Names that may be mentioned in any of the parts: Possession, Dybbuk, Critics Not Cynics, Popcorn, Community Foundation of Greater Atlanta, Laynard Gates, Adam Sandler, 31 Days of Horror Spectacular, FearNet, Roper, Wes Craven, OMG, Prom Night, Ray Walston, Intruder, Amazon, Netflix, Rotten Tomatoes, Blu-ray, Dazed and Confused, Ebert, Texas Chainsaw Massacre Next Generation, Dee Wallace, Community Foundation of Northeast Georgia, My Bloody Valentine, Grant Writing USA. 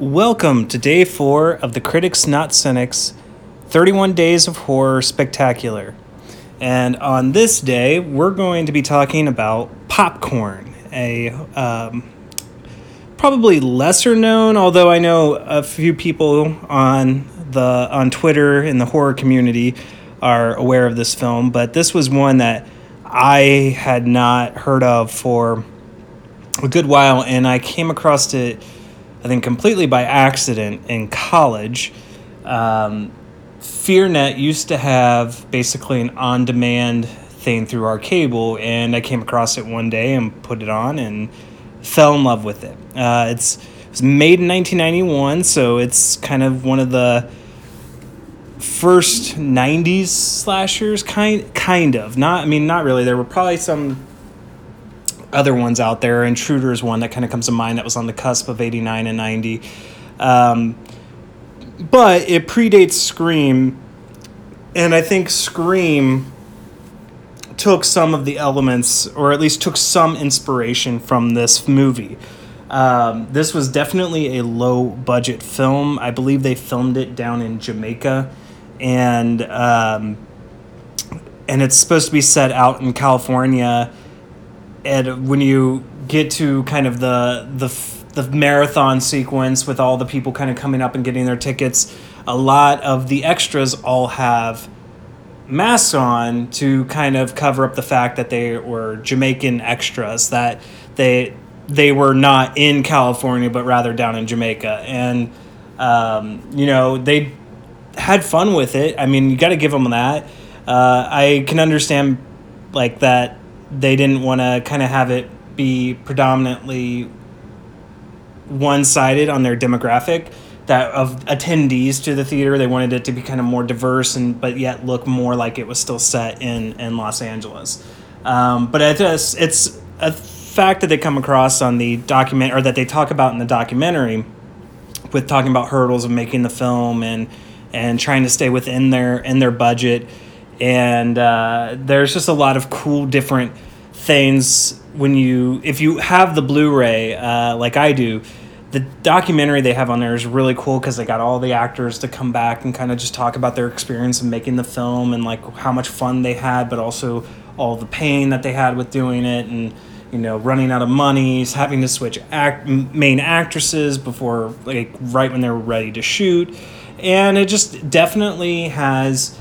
Welcome to Day 4 of the Critics Not Cynics 31 Days of Horror Spectacular. And on this day, we're going to be talking about Popcorn, a probably lesser known, although I know a few people on Twitter in the horror community are aware of this film, but this was one that I had not heard of for a good while, and I came across it I think completely by accident in college. FearNet used to have basically an on-demand thing through our cable, and I came across it one day and put it on and fell in love with it. It was made in 1991, so it's kind of one of the first 90s slashers, kind of. Not really. There were probably some other ones out there. Intruder is one that kind of comes to mind that was on the cusp of 89 and 90. But it predates Scream, and I think Scream took some of the elements, or at least took some inspiration from this movie. This was definitely a low-budget film. I believe they filmed it down in Jamaica, and it's supposed to be set out in California. And when you get to kind of the marathon sequence with all the people kind of coming up and getting their tickets, a lot of the extras all have masks on to kind of cover up the fact that they were Jamaican extras, that they were not in California, but rather down in Jamaica. And, they had fun with it. I mean, you got to give them that. I can understand, like, that they didn't want to kind of have it be predominantly one-sided on their demographic that of attendees to the theater. They wanted it to be kind of more diverse, but yet look more like it was still set in Los Angeles. But it's a fact that they come across on the document, or that they talk about in the documentary, with talking about hurdles of making the film and trying to stay within their budget. And there's just a lot of cool different things if you have the Blu-ray like I do. The documentary they have on there is really cool because they got all the actors to come back and kind of just talk about their experience of making the film, and like how much fun they had, but also all the pain that they had with doing it, and running out of money, having to switch main actresses before, like, right when they were ready to shoot. And it just definitely has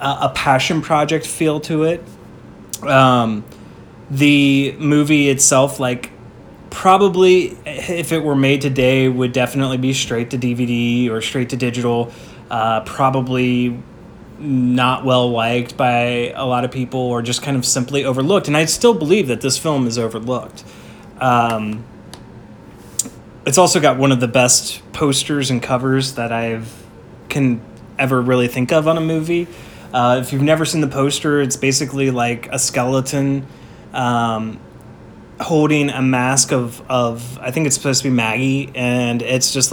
a passion project feel to it. The movie itself, like, probably if it were made today, would definitely be straight to DVD or straight to digital. Probably not well liked by a lot of people, or just kind of simply overlooked. And I still believe that this film is overlooked. It's also got one of the best posters and covers that I can ever really think of on a movie. If you've never seen the poster, it's basically like a skeleton holding a mask of I think it's supposed to be Maggie, and it's just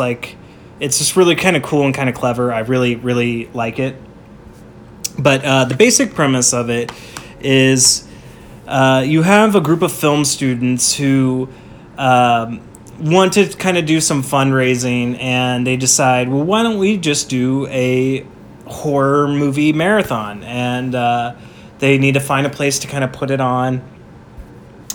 really kind of cool and kind of clever. I really, really like it. But the basic premise of it is you have a group of film students who want to kind of do some fundraising, and they decide, well, why don't we just do a horror movie marathon? And they need to find a place to kind of put it on,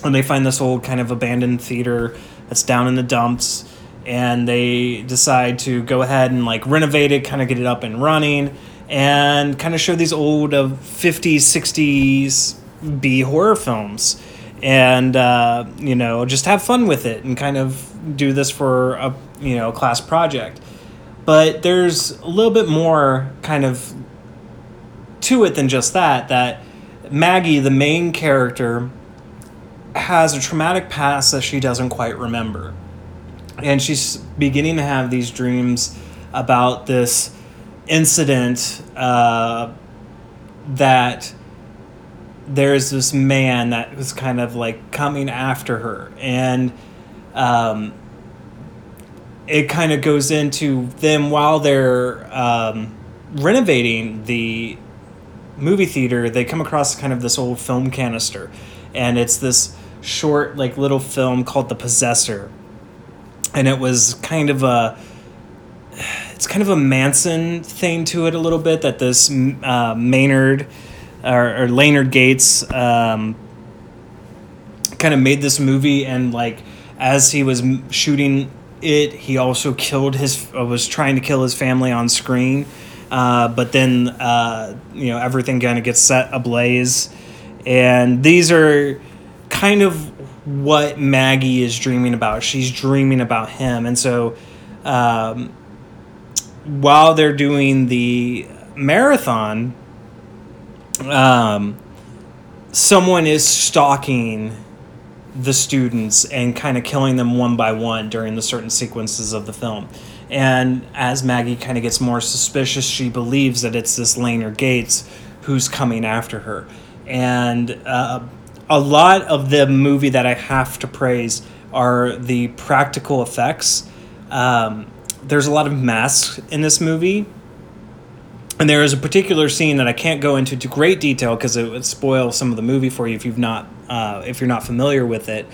and they find this old kind of abandoned theater that's down in the dumps, and they decide to go ahead and, like, renovate it, kind of get it up and running, and kind of show these old 50s, 60s B horror films, and just have fun with it, and kind of do this for a class project. But there's a little bit more kind of to it than just that. That Maggie, the main character, has a traumatic past that she doesn't quite remember. And she's beginning to have these dreams about this incident that there's this man that was kind of like coming after her. And it kind of goes into them while they're renovating the movie theater. They come across kind of this old film canister, and it's this short, like, little film called The Possessor. And it was kind of a it's kind of a Manson thing to it a little bit, that this Maynard or Laynard Gates kind of made this movie, and like as he was shooting it, he also killed his was trying to kill his family on screen, but then you know, everything kind of gets set ablaze, and these are kind of what Maggie is dreaming about. She's dreaming about him, and so while they're doing the marathon, someone is stalking the students and kind of killing them one by one during the certain sequences of the film. And as Maggie kind of gets more suspicious, she believes that it's this Laynard Gates who's coming after her. And a lot of the movie that I have to praise are the practical effects. There's a lot of masks in this movie. And there is a particular scene that I can't go into great detail because it would spoil some of the movie for you if you've not, if you're not familiar with it.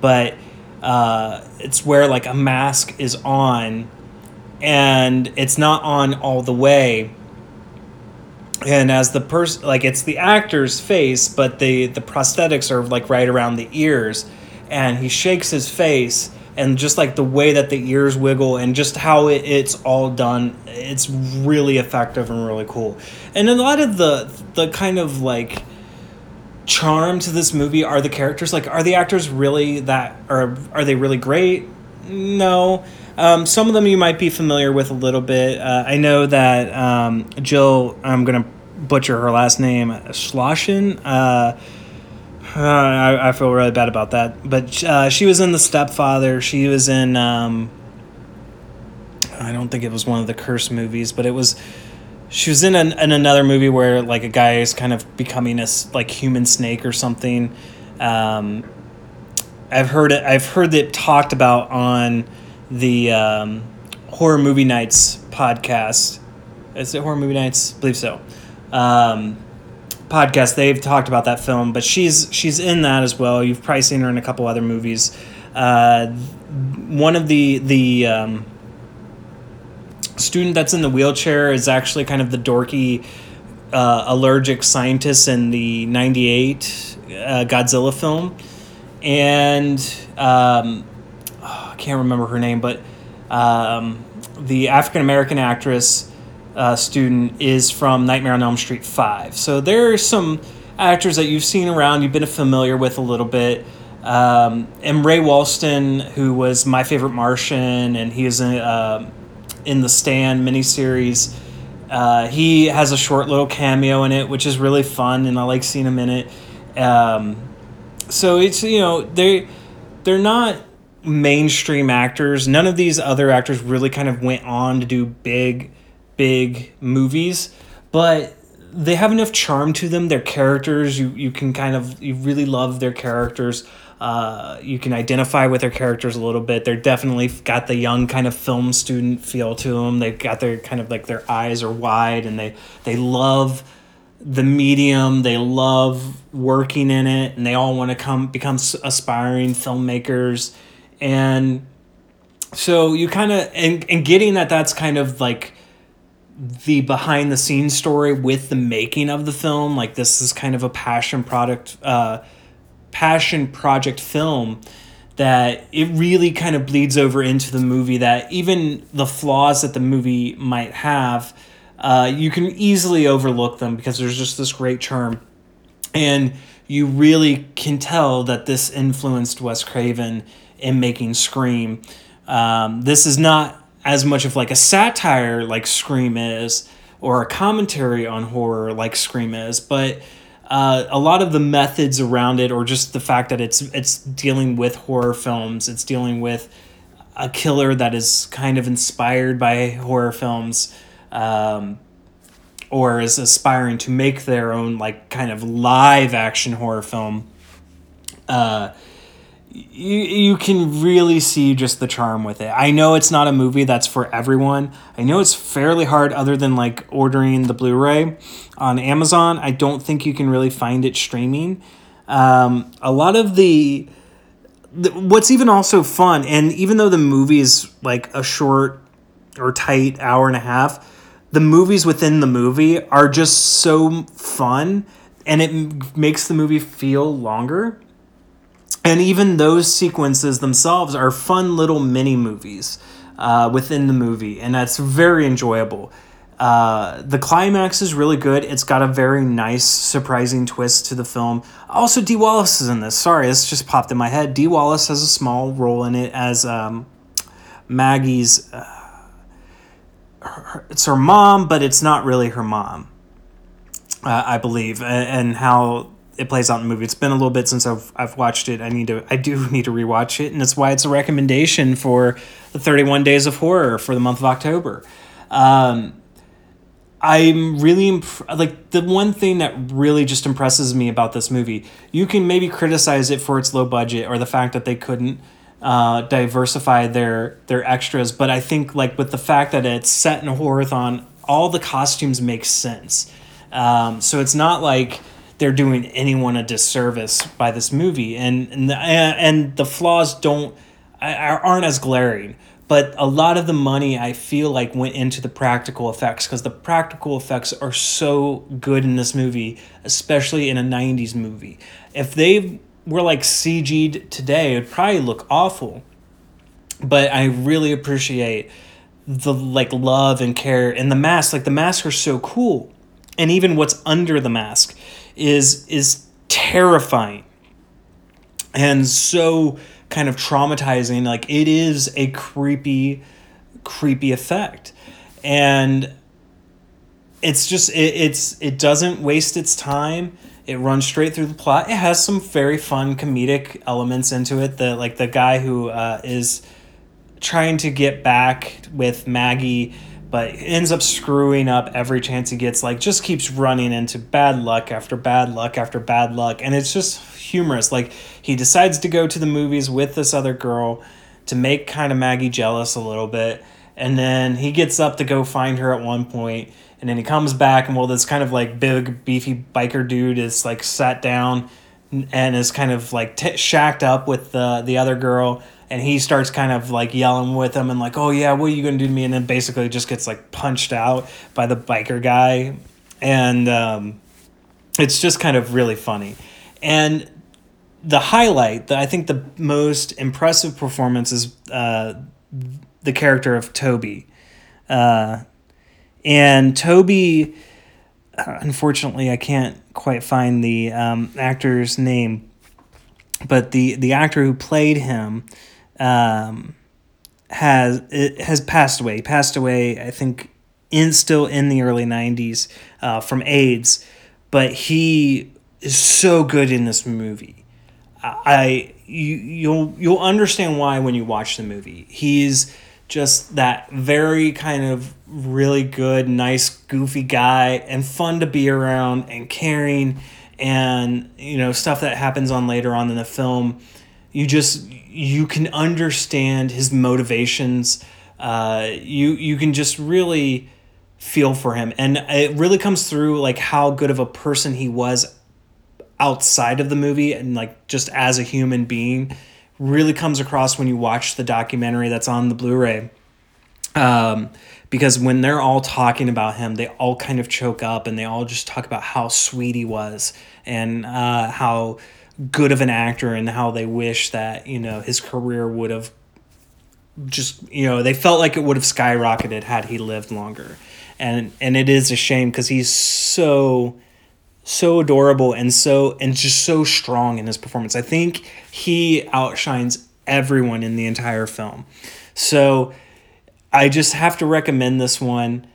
But it's where like a mask is on, and it's not on all the way. And as the person, like it's the actor's face, but the prosthetics are like right around the ears, and he shakes his face. And just like the way that the ears wiggle and just how it's all done, it's really effective and really cool. And a lot of the kind of like charm to this movie are the characters. Like, are the actors really that, or are they really great? No. Some of them you might be familiar with a little bit. I know that Jill, I'm going to butcher her last name, Schlosschen, I feel really bad about that. But she was in The Stepfather. She was in, I don't think it was one of the Curse movies, but it was, she was in another movie where like a guy is kind of becoming a like human snake or something. I've heard it talked about on the Horror Movie Nights podcast. Is it Horror Movie Nights? I believe so. Podcast, they've talked about that film, but she's in that as well. You've probably seen her in a couple other movies. One of the student that's in the wheelchair is actually kind of the dorky allergic scientist in the 98 Godzilla film, and I can't remember her name, but the African-American actress student is from Nightmare on Elm Street 5. So there are some actors that you've seen around, you've been familiar with a little bit. And Ray Walston, who was My Favorite Martian, and he is in The Stand miniseries. He has a short little cameo in it, which is really fun, and I like seeing him in it. So it's, you know, they're not mainstream actors. None of these other actors really kind of went on to do big movies, but they have enough charm to them. Their characters, you can kind of, you really love their characters. You can identify with their characters a little bit. They're definitely got the young kind of film student feel to them. They've got their kind of like their eyes are wide, and they love the medium. They love working in it, and they all want to become aspiring filmmakers. And so you kind of, and getting that, that's kind of like the behind the scenes story with the making of the film. Like, this is kind of a passion project film that it really kind of bleeds over into the movie, that even the flaws that the movie might have, you can easily overlook them because there's just this great charm. And you really can tell that this influenced Wes Craven in making Scream. This is not as much of like a satire like Scream is, or a commentary on horror like Scream is, but a lot of the methods around it, or just the fact that it's dealing with horror films, it's dealing with a killer that is kind of inspired by horror films, or is aspiring to make their own like kind of live action horror film. You can really see just the charm with it. I know it's not a movie that's for everyone. I know it's fairly hard, other than like ordering the Blu-ray on Amazon. I don't think you can really find it streaming. A lot of the what's even also fun, and even though the movie is like a short or tight hour and a half, the movies within the movie are just so fun, and it makes the movie feel longer. And even those sequences themselves are fun little mini movies within the movie, and that's very enjoyable. The climax is really good. It's got a very nice, surprising twist to the film. Also, Dee Wallace is in this. Sorry, this just popped in my head. Dee Wallace has a small role in it as Maggie's... it's her mom, but it's not really her mom, I believe, and how it plays out in the movie. It's been a little bit since I've watched it. I do need to rewatch it, and that's why it's a recommendation for the 31 Days of Horror for the month of October. I'm really the one thing that really just impresses me about this movie. You can maybe criticize it for its low budget or the fact that they couldn't diversify their extras, but I think with the fact that it's set in a horror-thon, all the costumes make sense. So it's not like they're doing anyone a disservice by this movie, and the flaws aren't as glaring. But a lot of the money, I feel like, went into the practical effects, because the practical effects are so good in this movie, especially in a 90s movie. If they were CG'd today, it would probably look awful. But I really appreciate the love and care, and the mask. The masks are so cool, and even what's under the mask is terrifying and so kind of traumatizing. It is a creepy effect, and it's just it doesn't waste its time. It runs straight through the plot. It has some very fun comedic elements into it, the guy who is trying to get back with Maggie but ends up screwing up every chance he gets, just keeps running into bad luck after bad luck after bad luck. And it's just humorous. He decides to go to the movies with this other girl to make kind of Maggie jealous a little bit. And then he gets up to go find her at one point. And then he comes back, and this kind of big beefy biker dude is sat down and is kind of shacked up with the other girl. And he starts kind of yelling with him and oh yeah, what are you going to do to me? And then basically just gets punched out by the biker guy. And it's just kind of really funny. And the highlight, I think the most impressive performance is the character of Toby. And Toby, unfortunately, I can't quite find the actor's name, but the actor who played him has passed away. He passed away, I think, still in the early 90s from AIDS, but he is so good in this movie. You'll understand why when you watch the movie. He's just that very kind of really good, nice, goofy guy, and fun to be around, and caring, and stuff that happens on later on in the film. You can understand his motivations. You can just really feel for him, and it really comes through how good of a person he was outside of the movie, and just as a human being. Really comes across when you watch the documentary that's on the Blu-ray. Because when they're all talking about him, they all kind of choke up, and they all just talk about how sweet he was, and how good of an actor, and how they wish that, his career would have just, they felt like it would have skyrocketed had he lived longer. And it is a shame, because he's so adorable and just so strong in his performance. I think he outshines everyone in the entire film. So I just have to recommend this one.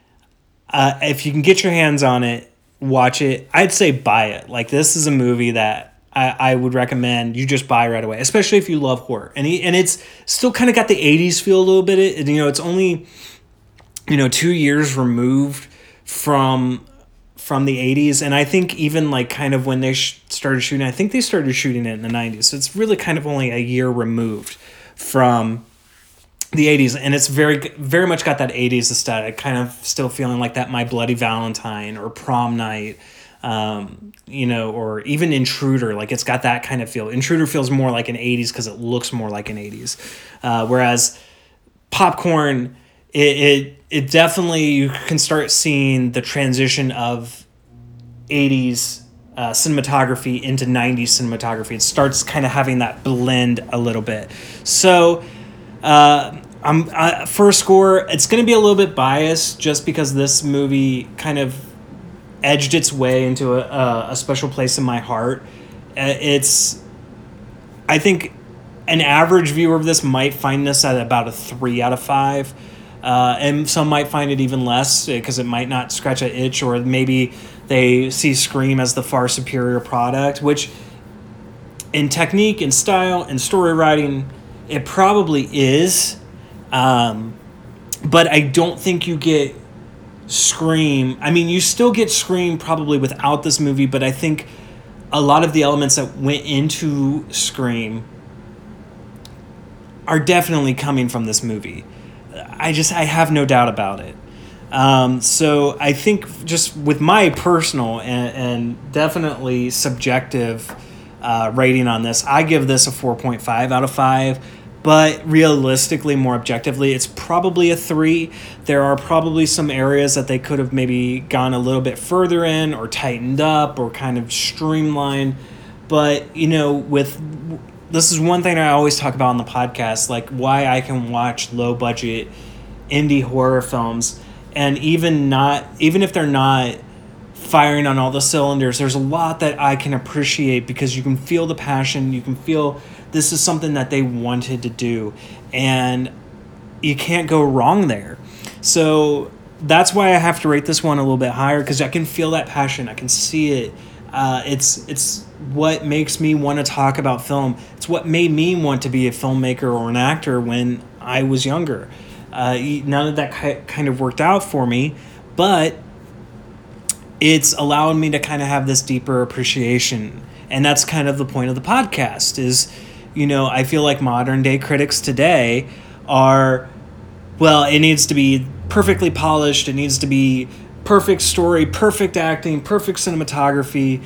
If you can get your hands on it, watch it. I'd say buy it. This is a movie that I would recommend you just buy right away, especially if you love horror. And it's still kind of got the 80s feel a little bit. It's only 2 years removed from the 80s, and I think even kind of when they started shooting, I think they started shooting it in the 90s, so it's really kind of only a year removed from the 80s, and it's very, very much got that 80s aesthetic, kind of still feeling like that My Bloody Valentine or Prom Night, or even Intruder. It's got that kind of feel. Intruder feels more like an 80s because it looks more like an 80s, whereas Popcorn it definitely, you can start seeing the transition of 80s cinematography into 90s cinematography. It starts kind of having that blend a little bit. So for score, it's going to be a little bit biased just because this movie kind of edged its way into a special place in my heart. It's, I think an average viewer of this might find this at about a 3 out of 5. And some might find it even less because it might not scratch an itch, or maybe they see Scream as the far superior product, which in technique and style and story writing, it probably is. But I don't think you get Scream. I mean, you still get Scream probably without this movie, but I think a lot of the elements that went into Scream are definitely coming from this movie. I have no doubt about it. So I think just with my personal and definitely subjective rating on this, I give this a 4.5 out of 5. But realistically, more objectively, it's probably a 3. There are probably some areas that they could have maybe gone a little bit further in, or tightened up, or kind of streamlined. But, you know, with this is one thing I always talk about on the podcast, like why I can watch low budget indie horror films, and even if they're not firing on all the cylinders, there's a lot that I can appreciate because you can feel the passion, you can feel this is something that they wanted to do, and you can't go wrong there. So that's why I have to rate this one a little bit higher, because I can feel that passion, I can see it. It's what makes me want to talk about film. It's what made me want to be a filmmaker or an actor when I was younger. None of that kind of worked out for me, but it's allowed me to kind of have this deeper appreciation. And that's kind of the point of the podcast is, you know, I feel like modern day critics today are, well, it needs to be perfectly polished. It needs to be perfect story, perfect acting, perfect cinematography,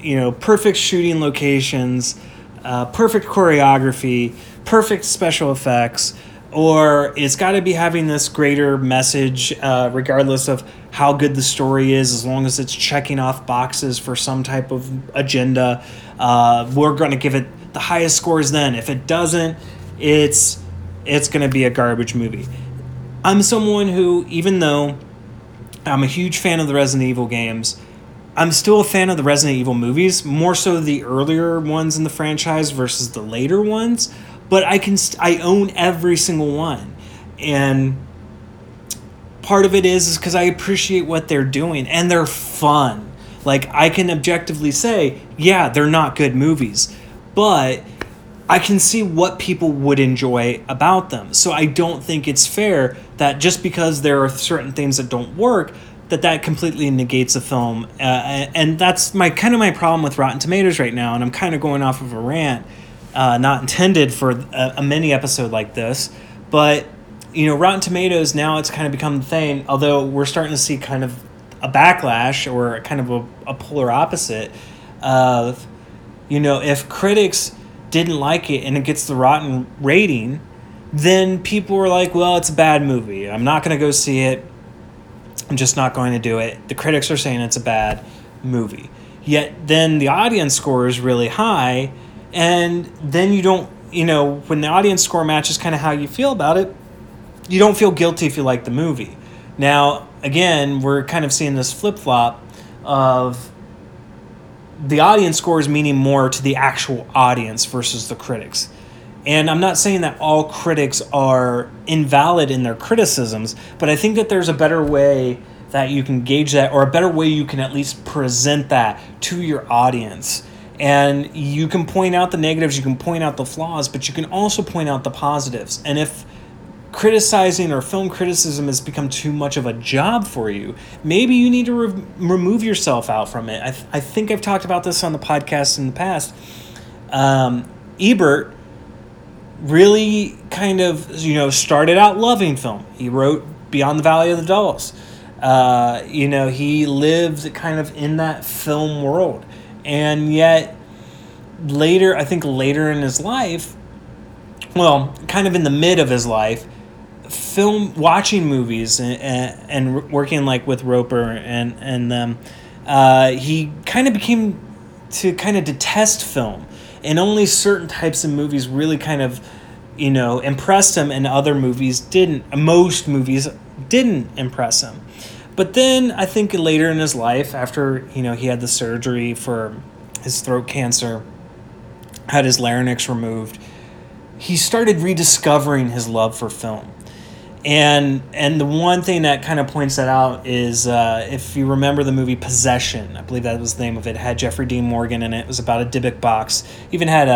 you know, perfect shooting locations, perfect choreography, perfect special effects, or it's got to be having this greater message, regardless of how good the story is, as long as it's checking off boxes for some type of agenda. We're going to give it the highest scores then. If it doesn't, it's going to be a garbage movie. I'm someone who, even though I'm a huge fan of the Resident Evil games, I'm still a fan of the Resident Evil movies, more so the earlier ones in the franchise versus the later ones, but I own every single one. And part of it is because I appreciate what they're doing, and they're fun. Like, I can objectively say, yeah, they're not good movies, but I can see what people would enjoy about them. So I don't think it's fair that just because there are certain things that don't work, that completely negates a film. And that's my problem with Rotten Tomatoes right now. And I'm kind of going off of a rant, not intended for a mini episode like this. But, you know, Rotten Tomatoes, now it's kind of become the thing, although we're starting to see kind of a backlash or kind of a polar opposite of, you know, if critics didn't like it and it gets the rotten rating, then people were like, well, it's a bad movie, I'm not going to go see it, I'm just not going to do it. The critics are saying it's a bad movie. Yet then the audience score is really high, and then you don't, you know, when the audience score matches kind of how you feel about it, you don't feel guilty if you like the movie. Now, again, we're kind of seeing this flip-flop of the audience score is meaning more to the actual audience versus the critics. And I'm not saying that all critics are invalid in their criticisms, but I think that there's a better way that you can gauge that, or a better way you can at least present that to your audience. And you can point out the negatives, you can point out the flaws, but you can also point out the positives. And if criticizing or film criticism has become too much of a job for you, maybe you need to remove yourself out from it. I think I've talked about this on the podcast in the past. Ebert really kind of, you know, started out loving film. He wrote Beyond the Valley of the Dolls. You know, he lived kind of in that film world. And yet later, I think later in his life, well, kind of in the mid of his life, film, watching movies and working like with Roper and them, he kind of became to kind of detest film, and only certain types of movies really kind of, you know, impressed him, and other movies didn't. Most movies didn't impress him. But then I think later in his life, after, you know, he had the surgery for his throat cancer, had his larynx removed, he started rediscovering his love for film. And the one thing that kind of points that out is, if you remember the movie Possession, I believe that was the name of it, it had Jeffrey Dean Morgan in it. It was about a Dybbuk box. It even had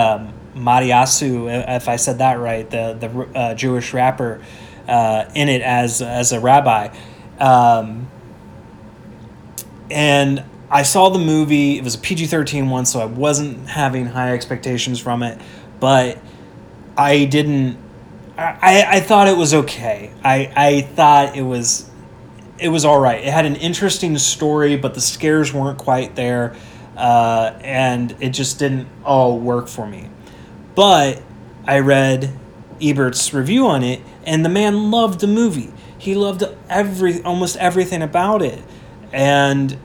Mariasu, if I said that right, the Jewish rapper, in it as a rabbi. And I saw the movie. It was a PG-13 one, so I wasn't having high expectations from it, but I didn't. I thought it was okay. I thought it was all right. It had an interesting story, but the scares weren't quite there, and it just didn't all work for me. But I read Ebert's review on it, and the man loved the movie. He loved almost everything about it, and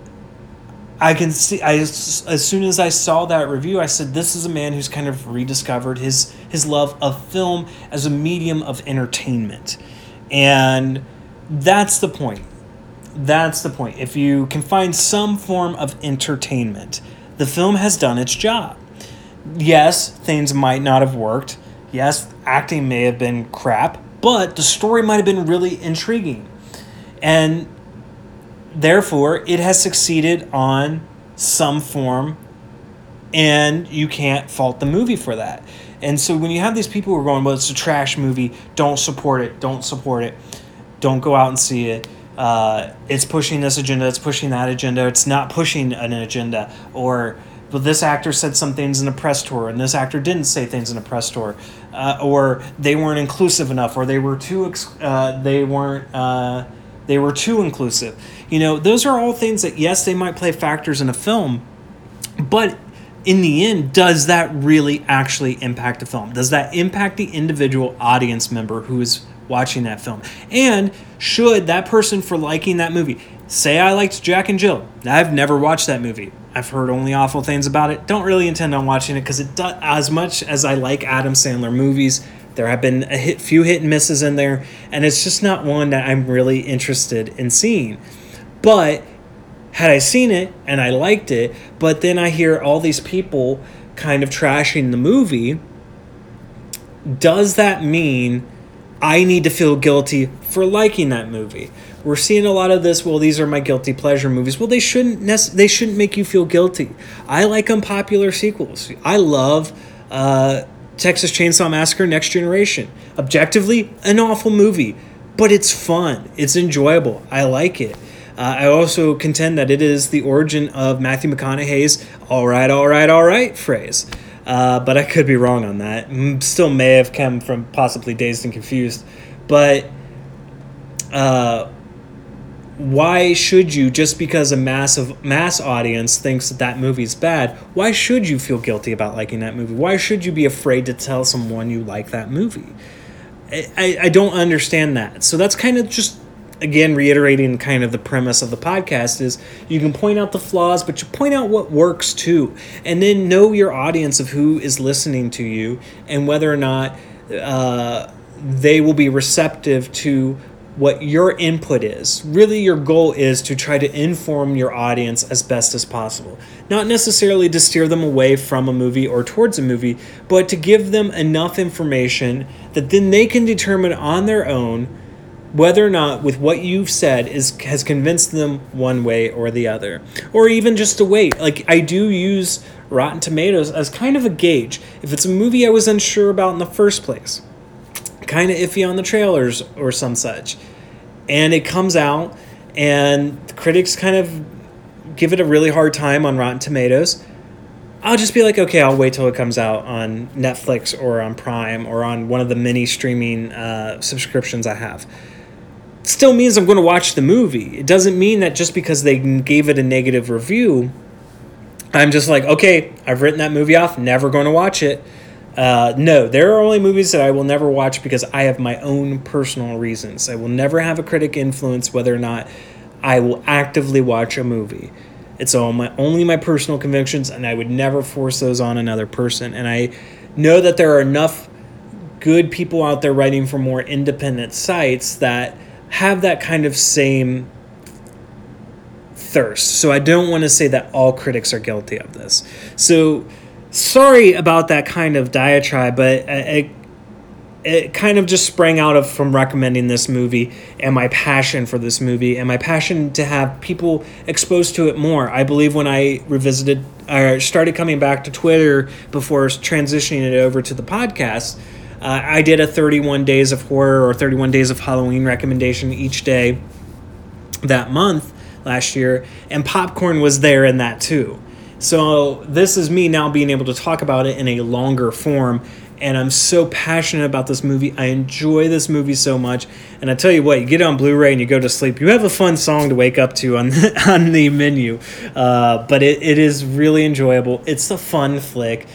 I can see. As soon as I saw that review, I said, "This is a man who's kind of rediscovered his love of film as a medium of entertainment," and that's the point. That's the point. If you can find some form of entertainment, the film has done its job. Yes, things might not have worked. Yes, acting may have been crap, but the story might have been really intriguing, and therefore, it has succeeded on some form, and you can't fault the movie for that. And so when you have these people who are going, well, it's a trash movie, don't support it, don't go out and see it, it's pushing this agenda, it's pushing that agenda, it's not pushing an agenda, or well, this actor said some things in a press tour, and this actor didn't say things in a press tour, or they weren't inclusive enough, or they were too inclusive. You know, those are all things that, yes, they might play factors in a film, but in the end, does that really actually impact a film? Does that impact the individual audience member who is watching that film? And should that person, for liking that movie, say I liked Jack and Jill. I've never watched that movie. I've heard only awful things about it. Don't really intend on watching it because it does, as much as I like Adam Sandler movies, there have been a few hit and misses in there, and it's just not one that I'm really interested in seeing. But had I seen it and I liked it, but then I hear all these people kind of trashing the movie, does that mean I need to feel guilty for liking that movie? We're seeing a lot of this, well, these are my guilty pleasure movies. Well, they shouldn't make you feel guilty. I like unpopular sequels. I love Texas Chainsaw Massacre Next Generation. Objectively, an awful movie, but it's fun. It's enjoyable. I like it. I also contend that it is the origin of Matthew McConaughey's all right phrase. But I could be wrong on that. Still may have come from possibly Dazed and Confused. But why should you, just because a mass audience thinks that movie's bad, why should you feel guilty about liking that movie? Why should you be afraid to tell someone you like that movie? I don't understand that. So that's kind of just, again, reiterating kind of the premise of the podcast is you can point out the flaws, but you point out what works too. And then know your audience of who is listening to you and whether or not they will be receptive to what your input is. Really, your goal is to try to inform your audience as best as possible. Not necessarily to steer them away from a movie or towards a movie, but to give them enough information that then they can determine on their own whether or not with what you've said has convinced them one way or the other. Or even just to wait. Like, I do use Rotten Tomatoes as kind of a gauge. If it's a movie I was unsure about in the first place, kind of iffy on the trailers or some such, and it comes out and the critics kind of give it a really hard time on Rotten Tomatoes, I'll just be like, okay, I'll wait till it comes out on Netflix or on Prime or on one of the many streaming subscriptions I have. It still means I'm going to watch the movie. It doesn't mean that just because they gave it a negative review, I'm just like, okay, I've written that movie off, never going to watch it. No, there are only movies that I will never watch because I have my own personal reasons. I will never have a critic influence whether or not I will actively watch a movie. It's only my personal convictions, and I would never force those on another person. And I know that there are enough good people out there writing for more independent sites that have that kind of same thirst. So I don't want to say that all critics are guilty of this. So sorry about that kind of diatribe, but it kind of just sprang out of from recommending this movie and my passion for this movie and my passion to have people exposed to it more. I believe when I revisited or started coming back to Twitter before transitioning it over to the podcast, I did a 31 Days of Horror or 31 Days of Halloween recommendation each day that month last year, and Popcorn was there in that too. So this is me now being able to talk about it in a longer form. And I'm so passionate about this movie. I enjoy this movie so much. And I tell you what, you get on Blu-ray and you go to sleep. You have a fun song to wake up to on the menu. But it is really enjoyable. It's a fun flick.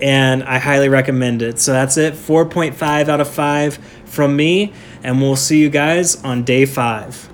And I highly recommend it. So that's it. 4.5 out of 5 from me. And we'll see you guys on day 5.